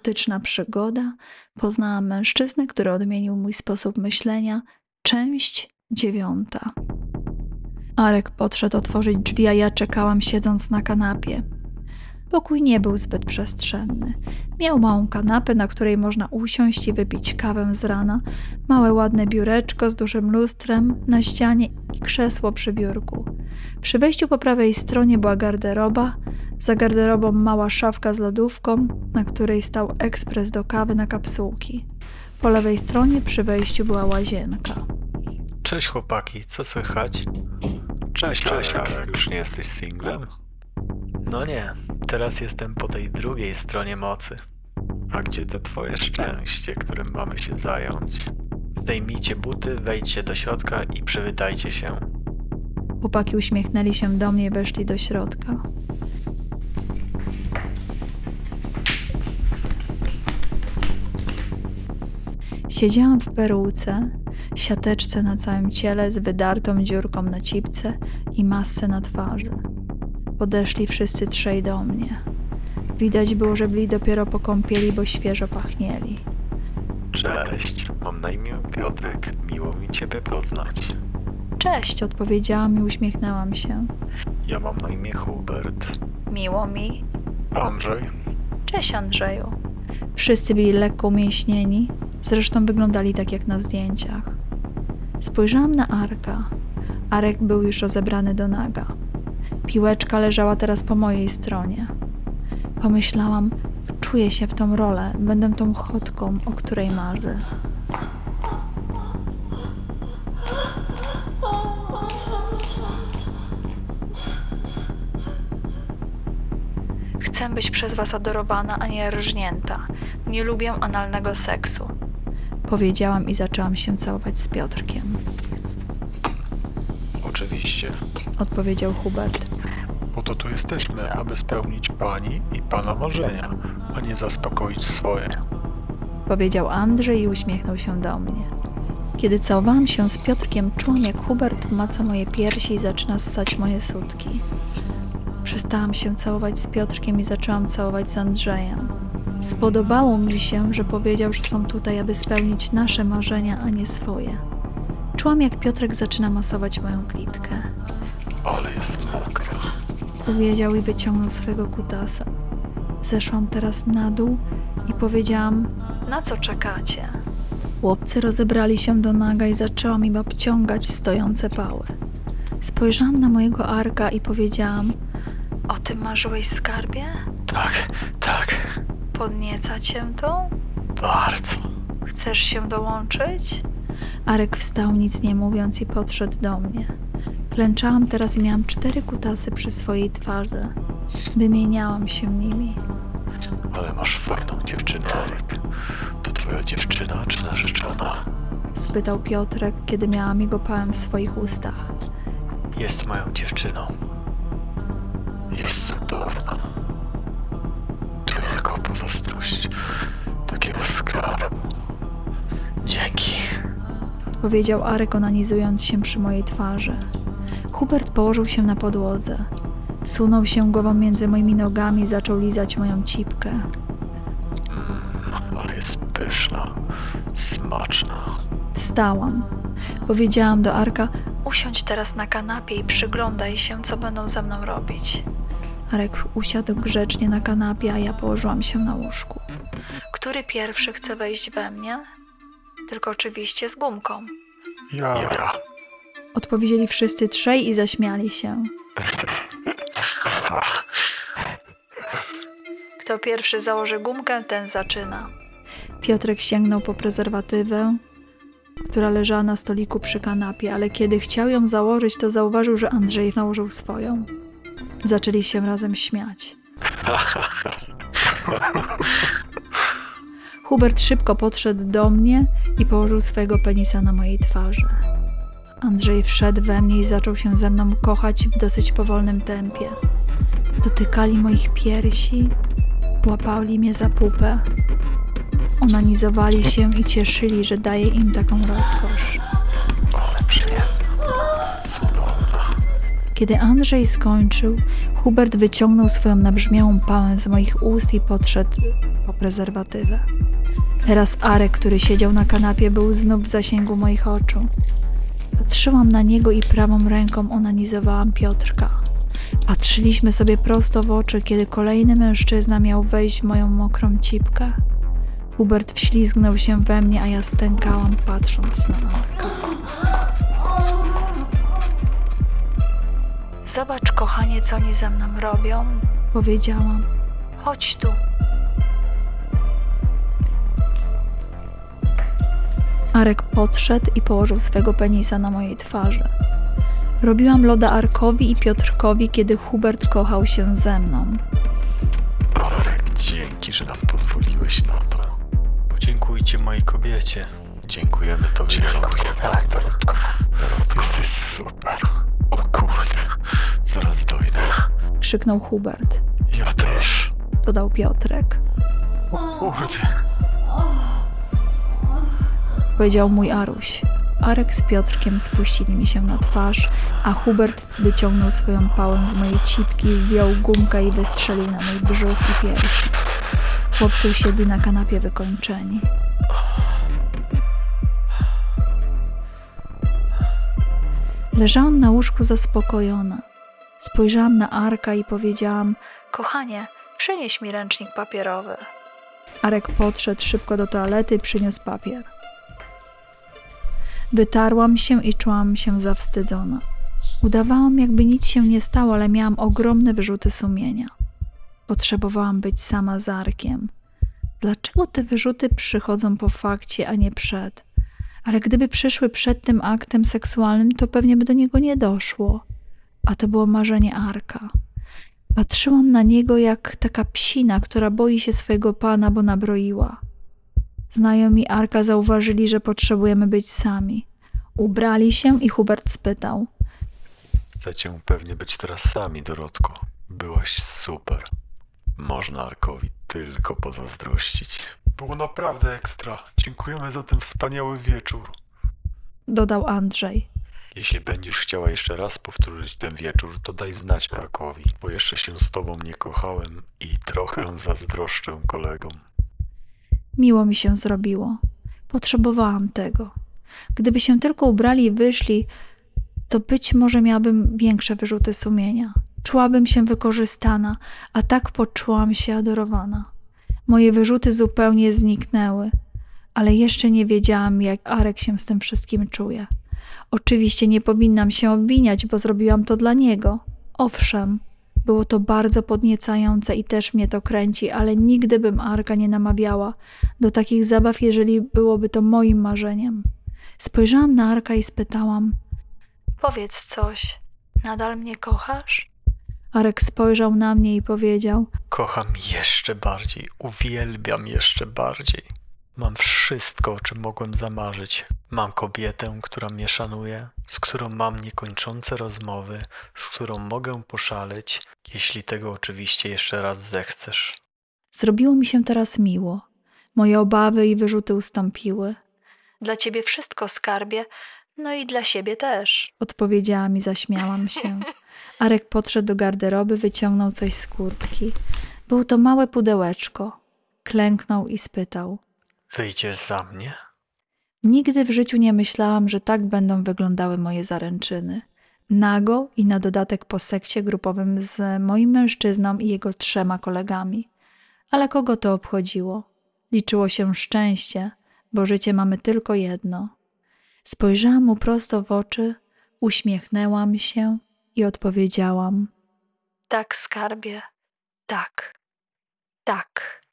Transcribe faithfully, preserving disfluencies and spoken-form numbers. chaotyczna przygoda. Poznałam mężczyznę, który odmienił mój sposób myślenia. Część dziewiąta. Arek podszedł otworzyć drzwi, a ja czekałam siedząc na kanapie. Pokój nie był zbyt przestrzenny. Miał małą kanapę, na której można usiąść i wypić kawę z rana, małe ładne biureczko z dużym lustrem na ścianie i krzesło przy biurku. Przy wejściu po prawej stronie była garderoba, za garderobą mała szafka z lodówką, na której stał ekspres do kawy na kapsułki. Po lewej stronie przy wejściu była łazienka. Cześć chłopaki, co słychać? Cześć, cześć, Arek, już nie jesteś singlem? No nie, teraz jestem po tej drugiej stronie mocy. A gdzie to twoje szczęście, którym mamy się zająć? Zdejmijcie buty, wejdźcie do środka i przywitajcie się. Chłopaki uśmiechnęli się do mnie i weszli do środka. Siedziałam w peruce, siateczce na całym ciele z wydartą dziurką na cipce i masce na twarzy. Podeszli wszyscy trzej do mnie. Widać było, że byli dopiero po kąpieli, bo świeżo pachnieli. Cześć, mam na imię Piotrek. Miło mi ciebie poznać. Cześć, odpowiedziałam i uśmiechnęłam się. Ja mam na imię Hubert. Miło mi. Andrzej. Cześć, Andrzeju. Wszyscy byli lekko umięśnieni, zresztą wyglądali tak jak na zdjęciach. Spojrzałam na Arka. Arek był już rozebrany do naga. Piłeczka leżała teraz po mojej stronie. Pomyślałam, wczuję się w tą rolę, będę tą chotką, o której marzy. Chcę być przez was adorowana, a nie rżnięta. Nie lubię analnego seksu. Powiedziałam i zaczęłam się całować z Piotrkiem. Oczywiście. Odpowiedział Hubert. Po to tu jesteśmy, aby spełnić pani i pana marzenia, a nie zaspokoić swoje. Powiedział Andrzej i uśmiechnął się do mnie. Kiedy całowałam się z Piotrkiem, czułam jak Hubert maca moje piersi i zaczyna ssać moje sutki. Przestałam się całować z Piotrkiem i zaczęłam całować z Andrzejem. Spodobało mi się, że powiedział, że są tutaj, aby spełnić nasze marzenia, a nie swoje. Czułam, jak Piotrek zaczyna masować moją klitkę. Ale jest mokra. Powiedział i wyciągnął swojego kutasa. Zeszłam teraz na dół i powiedziałam, na co czekacie? Chłopcy rozebrali się do naga i zaczęłam im obciągać stojące pały. Spojrzałam na mojego Arka i powiedziałam, o tym marzyłeś, skarbie? Tak, tak. Podnieca cię to? Bardzo. Chcesz się dołączyć? Arek wstał, nic nie mówiąc, i podszedł do mnie. Klęczałam teraz i miałam cztery kutasy przy swojej twarzy. Wymieniałam się nimi. Ale masz fajną dziewczynę, Arek. To twoja dziewczyna czy narzeczona? Spytał Piotrek, kiedy miałam jego pałę w swoich ustach. Jest moją dziewczyną. Jest cudowna. Tylko pozazdrość takiego skarbu. Dzięki. Powiedział Arek, onanizując się przy mojej twarzy. Hubert położył się na podłodze. Wsunął się głową między moimi nogami i zaczął lizać moją cipkę. Mm, ale jest pyszna, smaczna. Wstałam. Powiedziałam do Arka, usiądź teraz na kanapie i przyglądaj się, co będą ze mną robić. Arek usiadł grzecznie na kanapie, a ja położyłam się na łóżku. Który pierwszy chce wejść we mnie? Tylko oczywiście z gumką. Ja. ja. Odpowiedzieli wszyscy trzej i zaśmiali się. Kto pierwszy założy gumkę, ten zaczyna. Piotrek sięgnął po prezerwatywę, która leżała na stoliku przy kanapie, ale kiedy chciał ją założyć, to zauważył, że Andrzej nałożył swoją. Zaczęli się razem śmiać. Hubert szybko podszedł do mnie i położył swojego penisa na mojej twarzy. Andrzej wszedł we mnie i zaczął się ze mną kochać w dosyć powolnym tempie. Dotykali moich piersi, łapali mnie za pupę. Onanizowali się i cieszyli, że daje im taką rozkosz. Kiedy Andrzej skończył, Hubert wyciągnął swoją nabrzmiałą pałę z moich ust i podszedł po prezerwatywę. Teraz Arek, który siedział na kanapie, był znów w zasięgu moich oczu. Patrzyłam na niego i prawą ręką onanizowałam Piotrka. Patrzyliśmy sobie prosto w oczy, kiedy kolejny mężczyzna miał wejść w moją mokrą cipkę. Hubert wślizgnął się we mnie, a ja stękałam, patrząc na Arka. Zobacz, kochanie, co oni ze mną robią, powiedziałam. Chodź tu. Arek podszedł i położył swego penisa na mojej twarzy. Robiłam loda Arkowi i Piotrkowi, kiedy Hubert kochał się ze mną. Arek, dzięki, że nam pozwoliłeś na to. Podziękujcie mojej kobiecie. Dziękujemy tobie, Dorotko. Tak, Dorotko. Jesteś super. O kurde, zaraz dojdę. Krzyknął Hubert. Ja też. Dodał Piotrek. O kurde. Powiedział mój Aruś. Arek z Piotrkiem spuścili mi się na twarz, a Hubert wyciągnął swoją pałę z mojej cipki, zdjął gumkę i wystrzelił na mój brzuch i piersi. Chłopcy usiedli na kanapie wykończeni. Leżałam na łóżku zaspokojona. Spojrzałam na Arka i powiedziałam: kochanie, przynieś mi ręcznik papierowy. Arek podszedł szybko do toalety i przyniósł papier. Wytarłam się i czułam się zawstydzona. Udawałam, jakby nic się nie stało, ale miałam ogromne wyrzuty sumienia. Potrzebowałam być sama z Arkiem. Dlaczego te wyrzuty przychodzą po fakcie, a nie przed? Ale gdyby przyszły przed tym aktem seksualnym, to pewnie by do niego nie doszło. A to było marzenie Arka. Patrzyłam na niego jak taka psina, która boi się swojego pana, bo nabroiła. Znajomi Arka zauważyli, że potrzebujemy być sami. Ubrali się i Hubert spytał. Chcecie pewnie być teraz sami, Dorotko. Byłaś super. Można Arkowi tylko pozazdrościć. Było naprawdę ekstra. Dziękujemy za ten wspaniały wieczór. Dodał Andrzej. Jeśli będziesz chciała jeszcze raz powtórzyć ten wieczór, to daj znać Arkowi, bo jeszcze się z tobą nie kochałem i trochę zazdroszczę kolegom. Miło mi się zrobiło. Potrzebowałam tego. Gdyby się tylko ubrali i wyszli, to być może miałabym większe wyrzuty sumienia. Czułabym się wykorzystana, a tak poczułam się adorowana. Moje wyrzuty zupełnie zniknęły, ale jeszcze nie wiedziałam, jak Arek się z tym wszystkim czuje. Oczywiście nie powinnam się obwiniać, bo zrobiłam to dla niego. Owszem. Było to bardzo podniecające i też mnie to kręci, ale nigdy bym Arka nie namawiała do takich zabaw, jeżeli byłoby to moim marzeniem. Spojrzałam na Arka i spytałam: powiedz coś, nadal mnie kochasz? Arek spojrzał na mnie i powiedział: kocham jeszcze bardziej, uwielbiam jeszcze bardziej. Mam wszystko, o czym mogłem zamarzyć. Mam kobietę, która mnie szanuje, z którą mam niekończące rozmowy, z którą mogę poszaleć, jeśli tego oczywiście jeszcze raz zechcesz. Zrobiło mi się teraz miło. Moje obawy i wyrzuty ustąpiły. Dla ciebie wszystko, skarbie, no i dla siebie też. Odpowiedziałam i zaśmiałam się. Arek podszedł do garderoby, wyciągnął coś z kurtki. Było to małe pudełeczko. Klęknął i spytał. Wyjdziesz za mnie? Nigdy w życiu nie myślałam, że tak będą wyglądały moje zaręczyny. Nago i na dodatek po sekcie grupowym z moim mężczyzną i jego trzema kolegami. Ale kogo to obchodziło? Liczyło się szczęście, bo życie mamy tylko jedno. Spojrzałam mu prosto w oczy, uśmiechnęłam się i odpowiedziałam. Tak, skarbie, tak, tak.